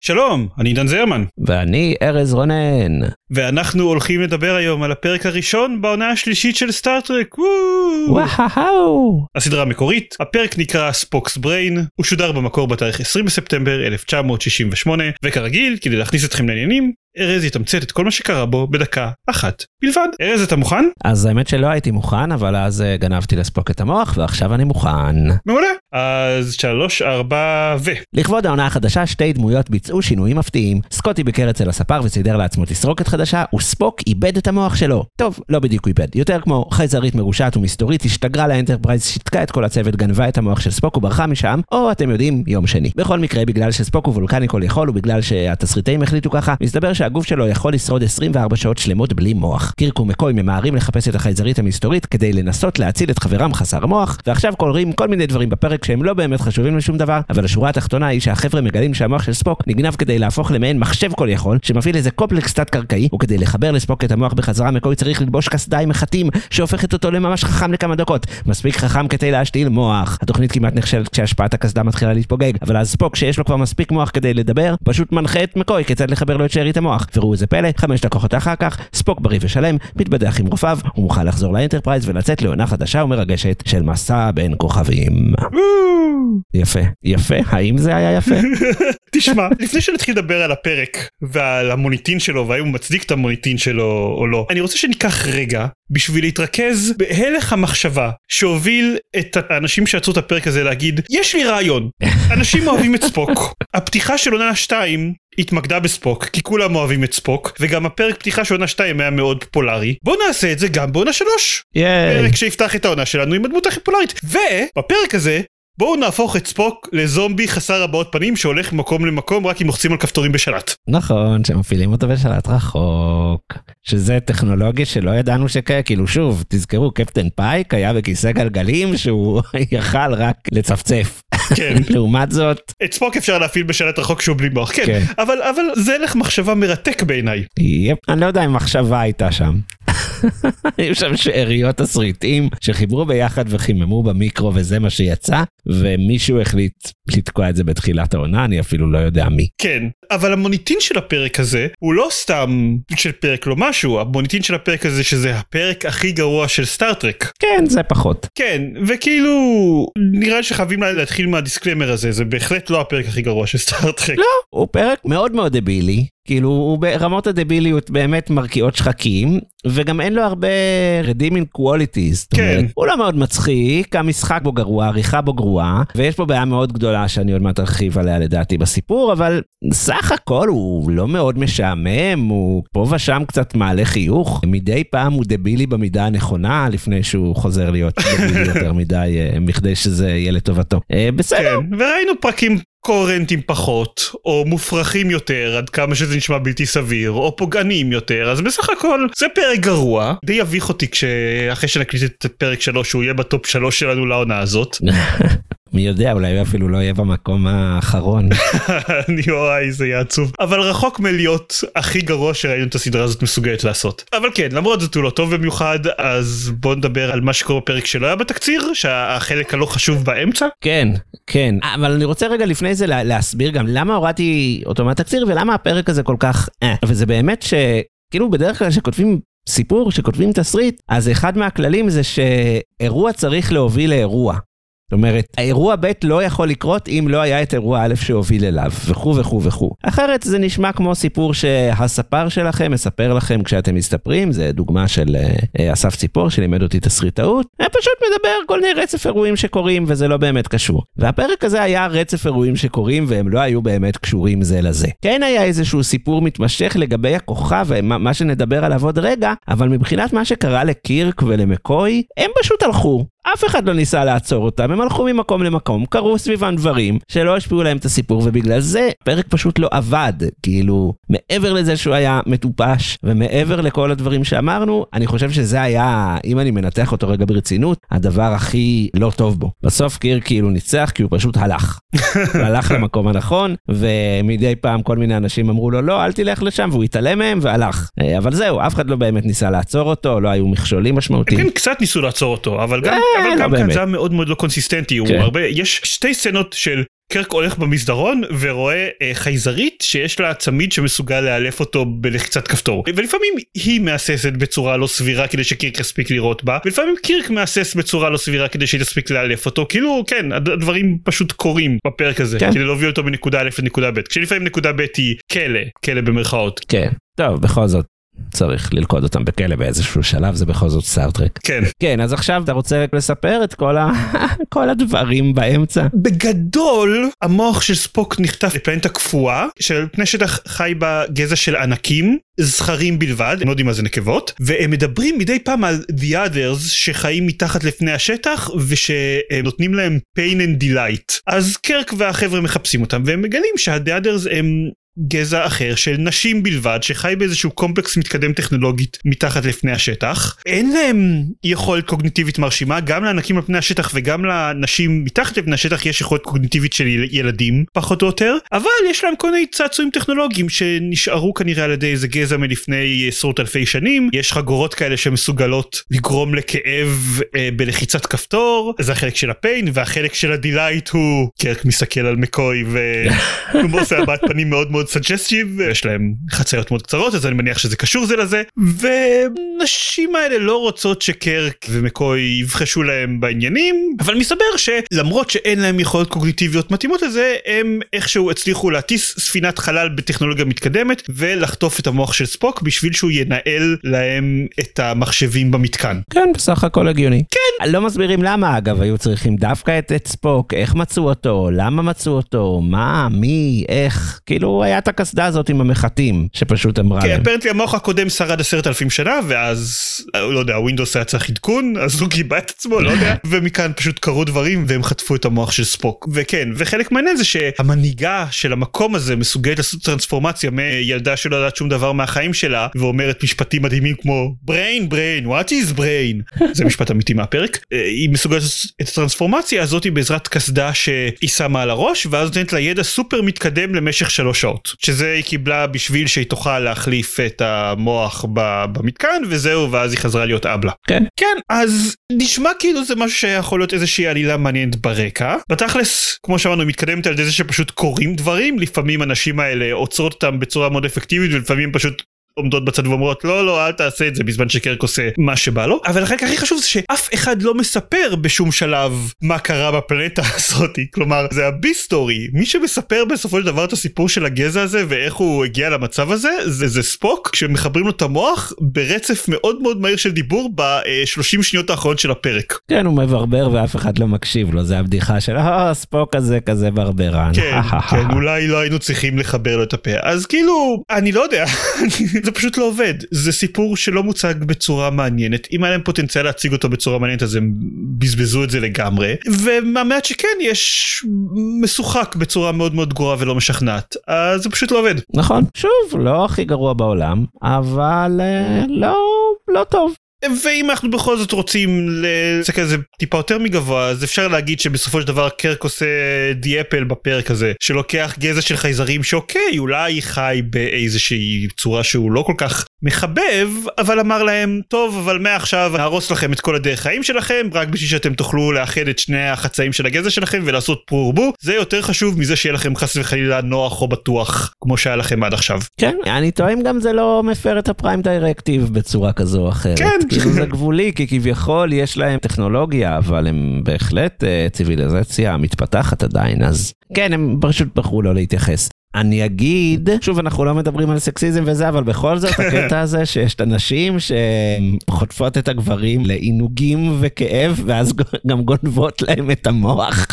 שלום, אני דן זרמן. ואני ארז רונן. ואנחנו הולכים לדבר היום על הפרק הראשון בעונה השלישית של סטאר טרק. וואו. הסדרה המקורית, הפרק נקרא ספוקס בריין, הוא שודר במקור בתאריך 20 בספטמבר 1968, וכרגיל, כדי להכניס אתכם לעניינים, ארז יתמצת את כל מה שקרה בו בדקה אחת בלבד. ארז, אתה מוכן? אז האמת שלא הייתי מוכן, אבל אז גנבתי לספוק את המוח, ועכשיו אני מוכן. מעולה. אז 3, 4 ו... לכבוד העונה החדשה, שתי דמויות ביצעו שינויים מפתיעים. סקוטי ביקר אצל הספר וסידר לעצמו תסרוקת חדשה, וספוק איבד את המוח שלו. טוב, לא בדיוק איבד. יותר כמו חייזרית מרושעת ומסתורית, השתגרה לאנטרפרייז, שיתקה את כל הצוות, גנבה את המוח של ספוק וברחה משם, או, אתם יודעים, יום שני. בכל מקרה, בגלל שספוק הוא וולקני כל יכול, ובגלל שהתסריטאים החליטו ככה, מסתבר שהגוף שלו יכול לשרוד 24 שעות שלמות בלי מוח. קירק ומקוי ממהרים לחפש את החייזרית המסתורית כדי לנסות להציל את חברם חסר המוח, ועכשיו קוראים כל מיני דברים בפרק שהם לא באמת חשובים לשום דבר, אבל השורה התחתונה היא שהחבר'ה מגלים שהמוח של ספוק נגנב כדי להפוך למעין מחשב כל יכול, שמפעיל איזה קופלקס תת-קרקעי, וכדי לחבר לספוק את המוח בחזרה, מקוי צריך ללבוש קסדיים מחטים, שהופכת אותו לממש חכם לכמה דקות. מספיק חכם כדי להשתיל מוח. התוכנית כמעט נכשלת כשהשפעת הקסדה מתחילה להתפוגג, אבל אז ספוק, שיש לו כבר מספיק מוח כדי לדבר, פשוט מנחה את מקוי כיצד לחבר לו את שארית המוח. וראו איזה פלא, 5 דקות אחר כך, ספוק בריא ושלם, מתבדח עם רופאיו, ומוכן לחזור לאנטרפרייז ולצאת לעונה חדשה ומרגשת של מסע בין כוכבים. יפה. יפה? האם זה היה יפה? תשמע, לפני שנתחיל לדבר על הפרק ועל המוניטין שלו, והאם הוא מצדיק את המוניטין שלו או לא, אני רוצה שניקח רגע בשביל להתרכז בהלך המחשבה שהוביל את האנשים שעצרו את הפרק הזה להגיד, יש לי רעיון, אנשים אוהבים את ספוק. הפתיחה של עונה 2 התמקדה בספוק, כי כולם אוהבים את ספוק, וגם הפרק פתיחה של עונה 2 היה מאוד פופולרי. בואו נעשה את זה גם בעונה 3. פרק שיפתח את העונה שלנו עם הדמות הכי פופולרית. ובפרק הזה בואו נהפוך את ספוק לזומבי חסר הבעות פנים שהולך ממקום למקום רק אם מוחצים על כפתורים בשלט. נכון, שמפעילים אותו בשלט רחוק. שזה טכנולוגיה שלא ידענו כאילו שוב, תזכרו, קפטן פייק היה בכיסא גלגלים שהוא יכל רק לצפצף. כן. לעומת זאת. את ספוק אפשר להפעיל בשלט רחוק שהוא בלי מוח, כן. אבל זה לך מחשבה מרתק בעיניי. יפ, אני לא יודע אם מחשבה הייתה שם. היו שם שאריות תסריטים שחיברו ביחד וחיממו במיקרו וזה מה שיצא, ומישהו החליט לתקוע את זה בתחילת העונה, אני אפילו לא יודע מי. כן, אבל המוניטין של הפרק הזה הוא לא סתם של פרק לא משהו, המוניטין של הפרק הזה שזה הפרק הכי גרוע של סטאר טרק. כן, זה פחות. כן, וכאילו נראה שחייבים להתחיל מהדיסקלמר הזה, זה בהחלט לא הפרק הכי גרוע של סטאר טרק. לא, הוא פרק מאוד מאוד דבילי. כאילו, הוא ברמות הדביליות באמת מרקיעות שחקים, וגם אין לו הרבה redeeming qualities. כן. הוא לא מאוד מצחיק, המשחק בו גרוע, העריכה בו גרועה, ויש פה בעיה מאוד גדולה שאני עוד מעט ארחיב עליה לדעתי בסיפור, אבל סך הכל הוא לא מאוד משעמם, הוא פה ושם קצת מעלה חיוך, מדי פעם הוא דבילי במידה הנכונה, לפני שהוא חוזר להיות דבילי יותר מדי, מכדי שזה יהיה לטובתו. בסדר. כן, וראינו פרקים קוהרנטים פחות, או מופרכים יותר, עד כמה שזה נשמע בלתי סביר, או פוגענים יותר, אז בסך הכל זה פרק גרוע, די אביך אותי כשאחרי שנקליט את פרק 3, שהוא יהיה בטופ 3 שלנו לעונה הזאת. מי יודע, אולי אפילו לא יהיה במקום האחרון. אני אוהי, זה יהיה עצוב. אבל רחוק מלהיות הכי גרוע שראינו את הסדרה הזאת מסוגלת לעשות. אבל כן, למרות זאת הוא לא טוב במיוחד, אז בואו נדבר על מה שקורה בפרק שלא היה בתקציר, שהחלק הלא חשוב באמצע. כן, כן. אבל אני רוצה רגע לפני זה להסביר גם למה הורדתי אותו מהתקציר, ולמה הפרק הזה כל כך... וזה באמת שכאילו בדרך כלל שכותבים סיפור, שכותבים תסריט, אז אחד מהכללים זה שאירוע צריך להוביל לאירוע. זאת אומרת, האירוע ב' לא יכול לקרות אם לא היה את אירוע א' שהוביל אליו, וכו וכו וכו. אחרת זה נשמע כמו סיפור שהספר שלכם מספר לכם כשאתם מסתפרים, זה דוגמה של אסף ציפור שלימד אותי תסריטאות, הוא פשוט מדבר כל מיני רצף אירועים שקורים וזה לא באמת קשור. והפרק הזה היה רצף אירועים שקורים והם לא היו באמת קשורים זה לזה. כן היה איזשהו סיפור מתמשך לגבי הכוכב, מה שנדבר עליו עוד רגע, אבל מבחינת מה שקרה לקירק ולמקוי, הם פשוט הלכו. אף אחד לא ניסה לעצור אותם, הם הלכו ממקום למקום, קרו סביבן דברים שלא השפיעו להם את הסיפור, ובגלל זה הפרק פשוט לא עבד, כאילו מעבר לזה שהוא היה מטופש, ומעבר לכל הדברים שאמרנו, אני חושב שזה היה, אם אני מנתח אותו רגע ברצינות, הדבר הכי לא טוב בו. בסוף קיר כאילו ניצח, כי הוא פשוט הלך. הוא הלך למקום הנכון, ומדי פעם כל מיני אנשים אמרו לו, לא, אל תלך לשם, והוא התעלם מהם והלך. אבל זהו, אף אחד לא באמת ניסה לעצור אותו, לא היו מכשולים משמעותיים. כן, קצת ניסו לעצור אותו, אבל גם כאן זה היה מאוד מאוד לא קונסיסטנטי. יש שתי סצנות של קרק הולך במסדרון ורואה חייזרית שיש לה צמיד שמסוגל להיעלף אותו בלחיצת כפתור, ולפעמים היא מאססת בצורה לא סבירה כדי שקרק יספיק לראות בה, ולפעמים קרק מאסס בצורה לא סבירה כדי שהיא תספיק להיעלף אותו, כאילו כן, הדברים פשוט קורים בפרק הזה, כדי להוביל אותו מנקודה א' לנקודה ב', כשלפעמים נקודה ב' היא כלא במרכאות. כן, טוב, בכל זאת צריך ללכוד אותם בכלא באיזשהו שלב, זה בכל זאת סטארטרק. כן. כן, אז עכשיו אתה רוצה רק לספר את כל הדברים באמצע. בגדול, המוח של ספוק נחטף לפלנטה קפואה, שלפני שטח חי בגזע של ענקים, זכרים בלבד, הם לא יודעים מה זה נקבות, והם מדברים מדי פעם על The Others שחיים מתחת לפני השטח, ושהם נותנים להם pain and delight. אז קרק והחבר'ה מחפשים אותם, והם מגלים שה-The Others הם גזע אחר של נשים בלבד שחי באיזשהו קומפלקס מתקדם טכנולוגית מתחת לפני השטח. אין להם יכולת קוגניטיבית מרשימה, גם לענקים על פני השטח וגם לנשים מתחת לפני השטח יש יכולת קוגניטיבית של ילדים פחות או יותר, אבל יש להם כל מיני צעצועים טכנולוגיים שנשארו כנראה על ידי איזה גזע מלפני עשרות אלפי שנים. יש חגורות כאלה שמסוגלות לגרום לכאב בלחיצת כפתור, זה החלק של הפיין, והחלק של הדילייט הוא קרק מסתכל על מקוי ומוסה הבעת פנים מאוד מאוד סג'סטיב, יש להם חציות מאוד קצרות, אז אני מניח שזה קשור זה לזה, ונשים האלה לא רוצות שקרק ומקוי יבחשו להם בעניינים, אבל מסתבר שלמרות שאין להם יכולות קוגניטיביות מתאימות לזה, הם איכשהו הצליחו להטיס ספינת חלל בטכנולוגיה מתקדמת, ולחטוף את המוח של ספוק בשביל שהוא ינהל להם את המחשבים במתקן. כן, בסך הכל הגיוני. כן. לא מסבירים למה, אגב, היו צריכים דווקא את ספוק, איך מצאו אותו, למה מצאו אותו, מה, מי, איך, כאילו היה את הקסדה הזאת עם המחתים, שפשוט אמרה להם. כן, הפרנטלי המוח הקודם שרד 10,000 שנה, ואז, לא יודע, הווינדוס היה צריך עדכון, אז הוא גיבה את עצמו, לא יודע, ומכאן פשוט קרו דברים, והם חטפו את המוח של ספוק. וכן, וחלק מעניין זה שהמנהיגה של המקום הזה מסוגלת לעשות טרנספורמציה מילדה שלא יודעת שום דבר מהחיים שלה, ואומרת משפטים מדהימים כמו, brain, brain, what is brain? זה משפט אמיתי מהפרק. היא מסוגלת לעשות את הטרנספורמציה הזאת בעזרת קסדה שהיא שמה על הראש, ואז נותנת לה ידע סופר מתקדם למשך 3 שעות. שזה היא קיבלה בשביל שהיא תוכל להחליף את המוח במתקן, וזהו, ואז היא חזרה להיות אבלה. כן. כן, אז נשמע כאילו זה משהו שיכול להיות איזושהי עלילה מעניינת ברקע. בתכלס, כמו שאמרנו, היא מתקדמת על ידי זה שפשוט קורים דברים, לפעמים הנשים האלה עוצרות אותם בצורה מאוד אפקטיבית, ולפעמים פשוט עומדות בצד ואומרות, לא, לא, אל תעשה את זה, בזמן שקרק עושה מה שבא לו. אבל החלק הכי חשוב זה שאף אחד לא מספר בשום שלב מה קרה בפלנטה הזאת. כלומר, זה הבי-סטורי. מי שמספר בסופו של דבר את הסיפור של הגזע הזה ואיך הוא הגיע למצב הזה, זה ספוק, כשמחברים לו את המוח ברצף מאוד מאוד מהיר של דיבור ב-30 שניות האחרונות של הפרק. כן, הוא מברבר ואף אחד לא מקשיב לו. זה הבדיחה של, ספוק הזה כזה ברברן. כן, כן, אולי לא היינו צריכים לחבר לו את הפה. אז כאילו, אני לא יודע. זה פשוט לא עובד, זה סיפור שלא מוצג בצורה מעניינת, אם היה להם פוטנציאל להציג אותו בצורה מעניינת אז הם בזבזו את זה לגמרי, ומהמעט שכן יש משוחק בצורה מאוד מאוד גרועה ולא משכנעת, אז זה פשוט לא עובד. נכון, שוב, לא הכי גרוע בעולם, אבל לא טוב. ואם אנחנו בכל זאת רוצים לסקר את זה טיפה יותר מגבוה, אז אפשר להגיד שבסופו של דבר קרק עושה די אפל בפרק הזה, שלוקח גזע של חייזרים שאוקיי, אולי חי באיזושהי צורה שהוא לא כל כך מחבב, אבל אמר להם, טוב, אבל מעכשיו נהרוס לכם את כל הדרך חיים שלכם, רק בשביל שאתם תוכלו לאחד את שני החצאים של הגזע שלכם ולעשות פרורבו, זה יותר חשוב מזה שיהיה לכם חס וחלילה נוח או בטוח, כמו שהיה לכם עד עכשיו. כן, אני טועם גם זה לא מפר את הפריים דיירקטיב בצורה כזו או אחרת. כן. כאילו זה גבולי, כי כביכול יש להם טכנולוגיה, אבל הם בהחלט ציוויליזציה מתפתחת עדיין, אז כן, הם פשוט בחרו לא להתייחס. אני אגיד, שוב אנחנו לא מדברים על סקסיזם וזה, אבל בכל זאת הקטע הזה שיש את הנשים שחוטפות את הגברים לעינוגים וכאב, ואז גם גונבות להם את המוח.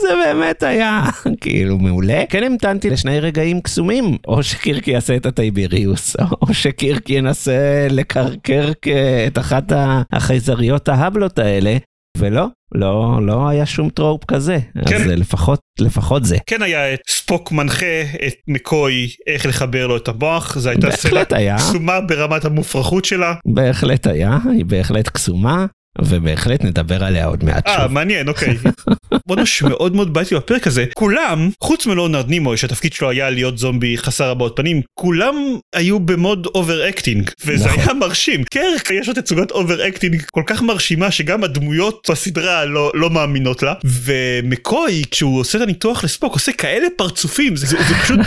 זה באמת היה, כאילו, מעולה. כן, המתנתי לשני רגעים קסומים, או שקרקי יעשה את הטייבריוס, או שקרקי ינסה לקרקר את אחת החייזריות ההבלות האלה, ולא, לא היה שום טרופ כזה, כן. אז לפחות זה. כן היה ספוק מנחה את מקוי, איך לחבר לו את המוח, זו הייתה סלע קסומה ברמת המופרכות שלה. בהחלט היה, היא בהחלט קסומה, ובהחלט נדבר עליה עוד מעט שוב. מעניין, אוקיי. מודש מאוד מאוד בעייתי בפרק הזה, כולם, חוץ מלאונרד נימוי, שהתפקיד שלו היה להיות זומבי חסר הבעות פנים, כולם היו במוד אובר-אקטינג, וזה היה מרשים. קרק, יש לו תצוגת אובר-אקטינג כל כך מרשימה, שגם הדמויות בסדרה לא מאמינות לה, ומקוי, כשהוא עושה את הניתוח לספוק, עושה כאלה פרצופים, זה פשוט...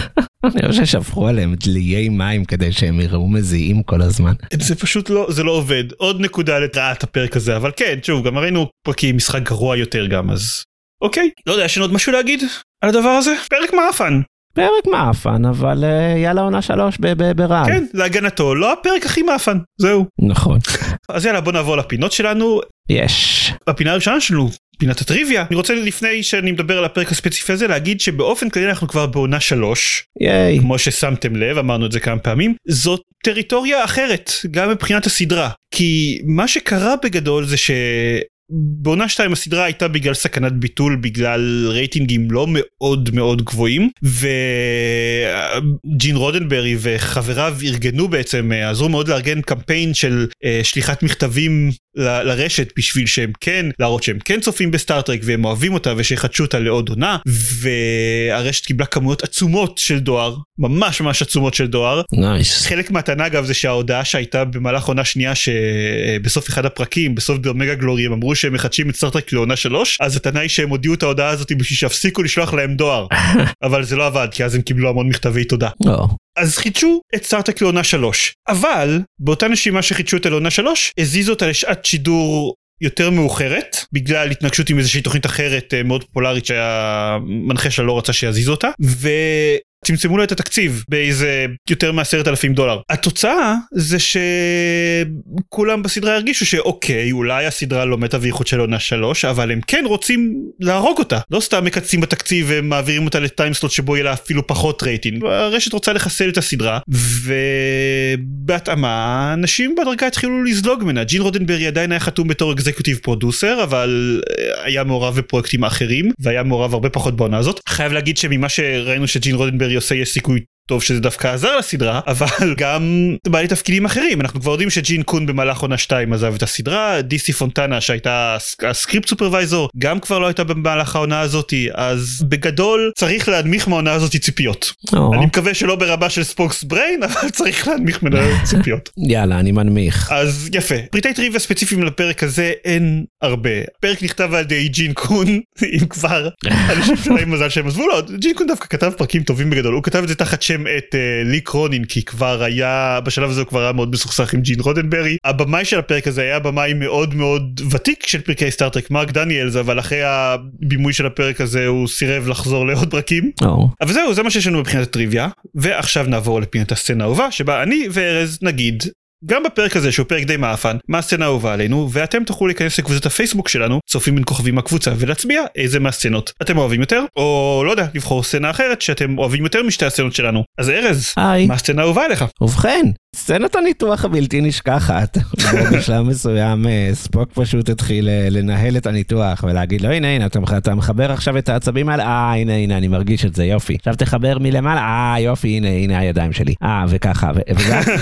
אני חושב ששפכו עליהם דליי מים כדי שהם יראו מזיעים כל הזמן. זה פשוט לא, זה לא עובד. עוד נקודה לרעת הפרק הזה, אבל כן, שוב, גם ראינו פרקים משחק גרוע יותר גם, אז אוקיי. לא יודע, יש לנו עוד משהו להגיד על הדבר הזה? פרק מאפן. פרק מאפן, אבל יאללה עונה 3 ברעב. כן, להגנתו, לא הפרק הכי מאפן, זהו. נכון. אז יאללה, בוא נעבור לפינות שלנו. יש. הפינה הראשונה שלנו. פינת הטריוויה. אני רוצה לפני שאני מדבר על הפרק הספציפי הזה, להגיד שבאופן כללי אנחנו כבר בעונה 3. ייי. כמו ששמתם לב, אמרנו את זה כמה פעמים. זאת טריטוריה אחרת, גם מבחינת הסדרה. כי מה שקרה בגדול זה שבעונה 2 הסדרה הייתה בגלל סכנת ביטול, בגלל רייטינגים לא מאוד מאוד גבוהים, וג'ין רודנברי וחבריו ארגנו בעצם, עזרו מאוד לארגן קמפיין של שליחת מכתבים לרשת בשביל שהם כן, להראות שהם כן צופים בסטארטרק והם אוהבים אותה ושיחדשו אותה לעוד עונה, והרשת קיבלה כמויות עצומות של דואר, ממש עצומות של דואר. Nice. חלק מהתנה אגב זה שההודעה שהייתה במהלך עונה שנייה שבסוף אחד הפרקים, בסוף דרמגה גלורי, הם אמרו שהם מחדשים את סטארטרק לעונה 3, אז התנה היא שהם הודיעו את ההודעה הזאת בשביל שהפסיקו לשלוח להם דואר. אבל זה לא עבד, כי אז הם קיבלו המון מכתבי תודה. אז חידשו את סטארטרק לעונה 3, אבל באותה נשימה שחידשו את לעונה 3, הזיזו אותה לשעת שידור יותר מאוחרת, בגלל התנגשות עם איזושהי תוכנית אחרת מאוד פופולרית שהמנחה שלה לא רצה שיזיזו אותה, צמצמו לו את התקציב באיזה יותר מ$10,000. התוצאה זה שכולם בסדרה הרגישו שאוקיי, אולי הסדרה לא מתה וייחוד של עונה 3, אבל הם כן רוצים להרוג אותה. לא סתם מקצים בתקציב ומעבירים אותה לטיימסלוט שבו יהיה לה אפילו פחות רייטינג. הרשת רוצה לחסל את הסדרה, ובהתאמה, אנשים בדרגה התחילו לזלוג ממנה. ג'ין רודנברי עדיין היה חתום בתור אקזקיוטיב פרודוסר, אבל היה מעורב בפרויקטים האחרים, והיה מעורב הרבה פחות בעונה הזאת. חייב להגיד שממה שראינו שג'ין רודנברי עושה, יש סיכוי טוב שזה דווקא עזר לסדרה, אבל גם בעלי תפקידים אחרים. אנחנו כבר יודעים שג'ין קון במהלך עונה 2 עזב את הסדרה, דיסי פונטנה שהייתה הסקריפט סופרוויזור, גם כבר לא הייתה במהלך העונה הזאת, אז בגדול צריך להנמיך מהעונה הזאת ציפיות. אני מקווה שלא ברמה של ספוקס בריין, אבל צריך להנמיך ממנה ציפיות. יאללה, אני מנמיך. אז יפה. פריטי טריוויה ספציפיים לפרק הזה אין הרבה. פרק נכתב על ידי ג'ין קון, אם כבר, אנשים שלהם מזל שהם עזבו לו. ג'ין קון דווקא כתב פרקים טובים בגדול. הוא כתב את זה תחת שם את ליק רונין, כי כבר היה, בשלב הזה הוא כבר היה מאוד מסוכסך עם ג'ין רודנברי. הבמאי של הפרק הזה היה הבמאי מאוד מאוד ותיק של פרקי סטארטרק, מרק דניאלס, אבל אחרי הבימוי של הפרק הזה הוא סירב לחזור לעוד פרקים. אבל זהו, זה מה שיש לנו מבחינת הטריוויה, ועכשיו נעבור לפינת הסצנה האהובה, שבה אני וארז נגיד, גם בפרק הזה, שהוא פרק די מאפן, מהסצנה האהובה עלינו, ואתם תוכלו להיכנס לקבוצת הפייסבוק שלנו, צופים בין כוכבים הקבוצה, ולהצביע איזה מהסצנות אתם אוהבים יותר, או לא יודע, לבחור סצנה אחרת שאתם אוהבים יותר משתי הסצנות שלנו. אז ארז, מה הסצנה האהובה עליך? ובכן, סצנת הניתוח הבלתי נשכחת. בשלב מסוים ספוק פשוט התחיל לנהל את הניתוח ולהגיד לו, הנה אתה מחבר עכשיו את העצבים על, הנה אני מרגיש את זה, יופי. עכשיו תחבר מלמעלה, יופי, הנה הידיים שלי. וככה,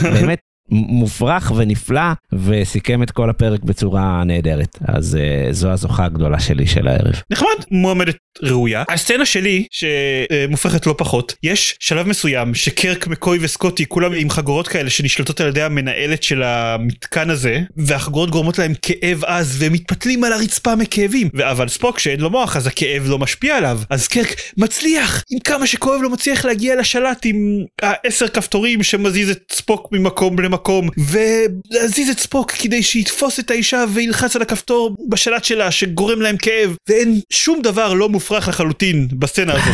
באמת מופרך ונפלא, וסיכם את כל הפרק בצורה נהדרת. אז זו הזוכה הגדולה שלי של הערב. נחמד, מועמדת ראויה. הסצנה שלי, שמופכת לא פחות, יש שלב מסוים שקרק, מקוי וסקוטי, כולם עם חגורות כאלה שנשלטות על ידי המנהלת של המתקן הזה, והחגורות גורמות להם כאב אז, והם מתפתלים על הרצפה מכאבים, אבל ספוק שאין לו מוח, אז הכאב לא משפיע עליו, אז קרק מצליח, עם כמה שכואב לא מצליח להגיע לשלט עם 10 כפתורים שמזיז את ספוק ממקום למקום, ולהזיז את ספוק כדי שיתפוס את האישה וילחץ על הכפתור בשלט שלה שגורם להם כאב, ואין שום דבר לא מופרך לחלוטין בסצנה הזאת.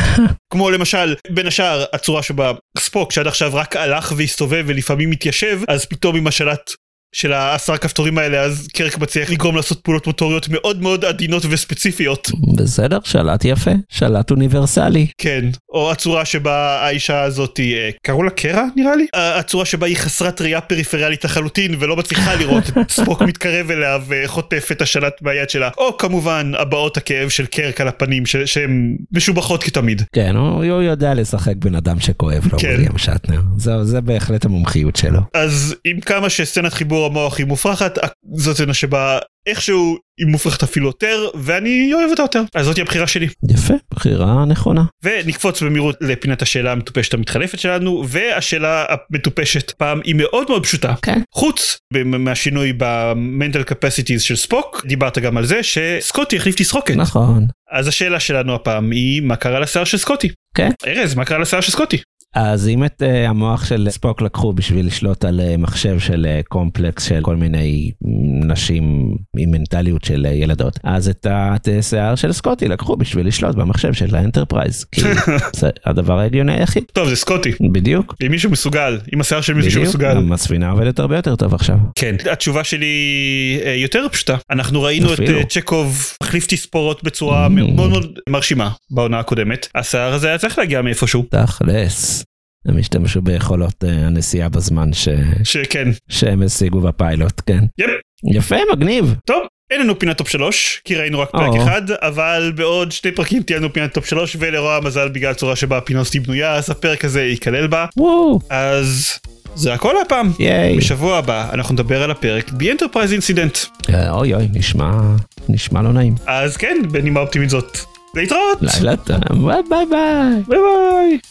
כמו למשל, בין השאר, הצורה שבה ספוק שעד עכשיו רק הלך והסתובב ולפעמים מתיישב, אז פתאום עם השלט של ה10 כפתורים האלה, אז קרק מצליח לגרום לעשות פעולות מוטוריות מאוד מאוד עדינות וספציפיות. בסדר, שלט יפה, שלט אוניברסלי. כן, או הצורה שבה האישה הזאת, קראו לה קרה נראה לי? הצורה שבה היא חסרת ראייה פריפריאלית לחלוטין, ולא מצליחה לראות את ספוק מתקרב אליה וחוטף את השלט מהיד שלה, או כמובן הבעות הכאב של קרק על הפנים, שהן משובחות כתמיד. כן, הוא יודע לשחק בן אדם שכואב לו, כן. מרים שטנר. זה בהחלט המומחיות שלו. אז עם כמה שסצנת חיבור המוח היא מופרכת, זאת סצנה שבה איכשהו היא מופרכת אפילו יותר, ואני אוהב אותה יותר. אז זאת היא הבחירה שלי. יפה, בחירה נכונה. ונקפוץ במהירות לפינת השאלה המטופשת המתחלפת שלנו, והשאלה המטופשת פעם היא מאוד מאוד פשוטה. Okay. חוץ מהשינוי ב-mental capacities של ספוק, דיברת גם על זה שסקוטי החליף תסרוקת. נכון. אז השאלה שלנו הפעם היא, מה קרה לשיער של סקוטי? כן. Okay. ארז, מה קרה לשיער של סקוטי? אז אם את המוח של ספוק לקחו בשביל לשלוט על מחשב של קומפלקס של כל מיני נשים עם מנטליות של ילדות, אז את השיער של סקוטי לקחו בשביל לשלוט במחשב של האנטרפרייז, כי זה הדבר העליוני היחיד. טוב, זה סקוטי. בדיוק. אם מישהו מסוגל, אם השיער של מישהו מסוגל. בדיוק, הספינה עובדת הרבה יותר טוב עכשיו. כן, התשובה שלי יותר פשוטה. אנחנו ראינו את צ'קוב מחליף תספורות בצורה מאוד מרשימה בעונה הקודמת. השיער הזה היה צריך להגיע מאיפשהו. תכלס. הם השתמשו ביכולות הנסיעה בזמן שהם השיגו בפיילוט, כן. יפה, מגניב. טוב, אין לנו פינת טופ 3, כי ראינו רק פרק אחד, אבל בעוד 2 פרקים תהיה לנו פינת טופ 3, ולרוע המזל בגלל צורה שבה הפינה שלי בנויה, אז הפרק הזה ייכלל בה. אז זה הכל הפעם. בשבוע הבא אנחנו נדבר על הפרק The Enterprise Incident. אוי אוי, נשמע לא נעים. אז כן, בנימה אופטימית זאת. להתראות. לילה טוב. ביי ביי. ביי ביי.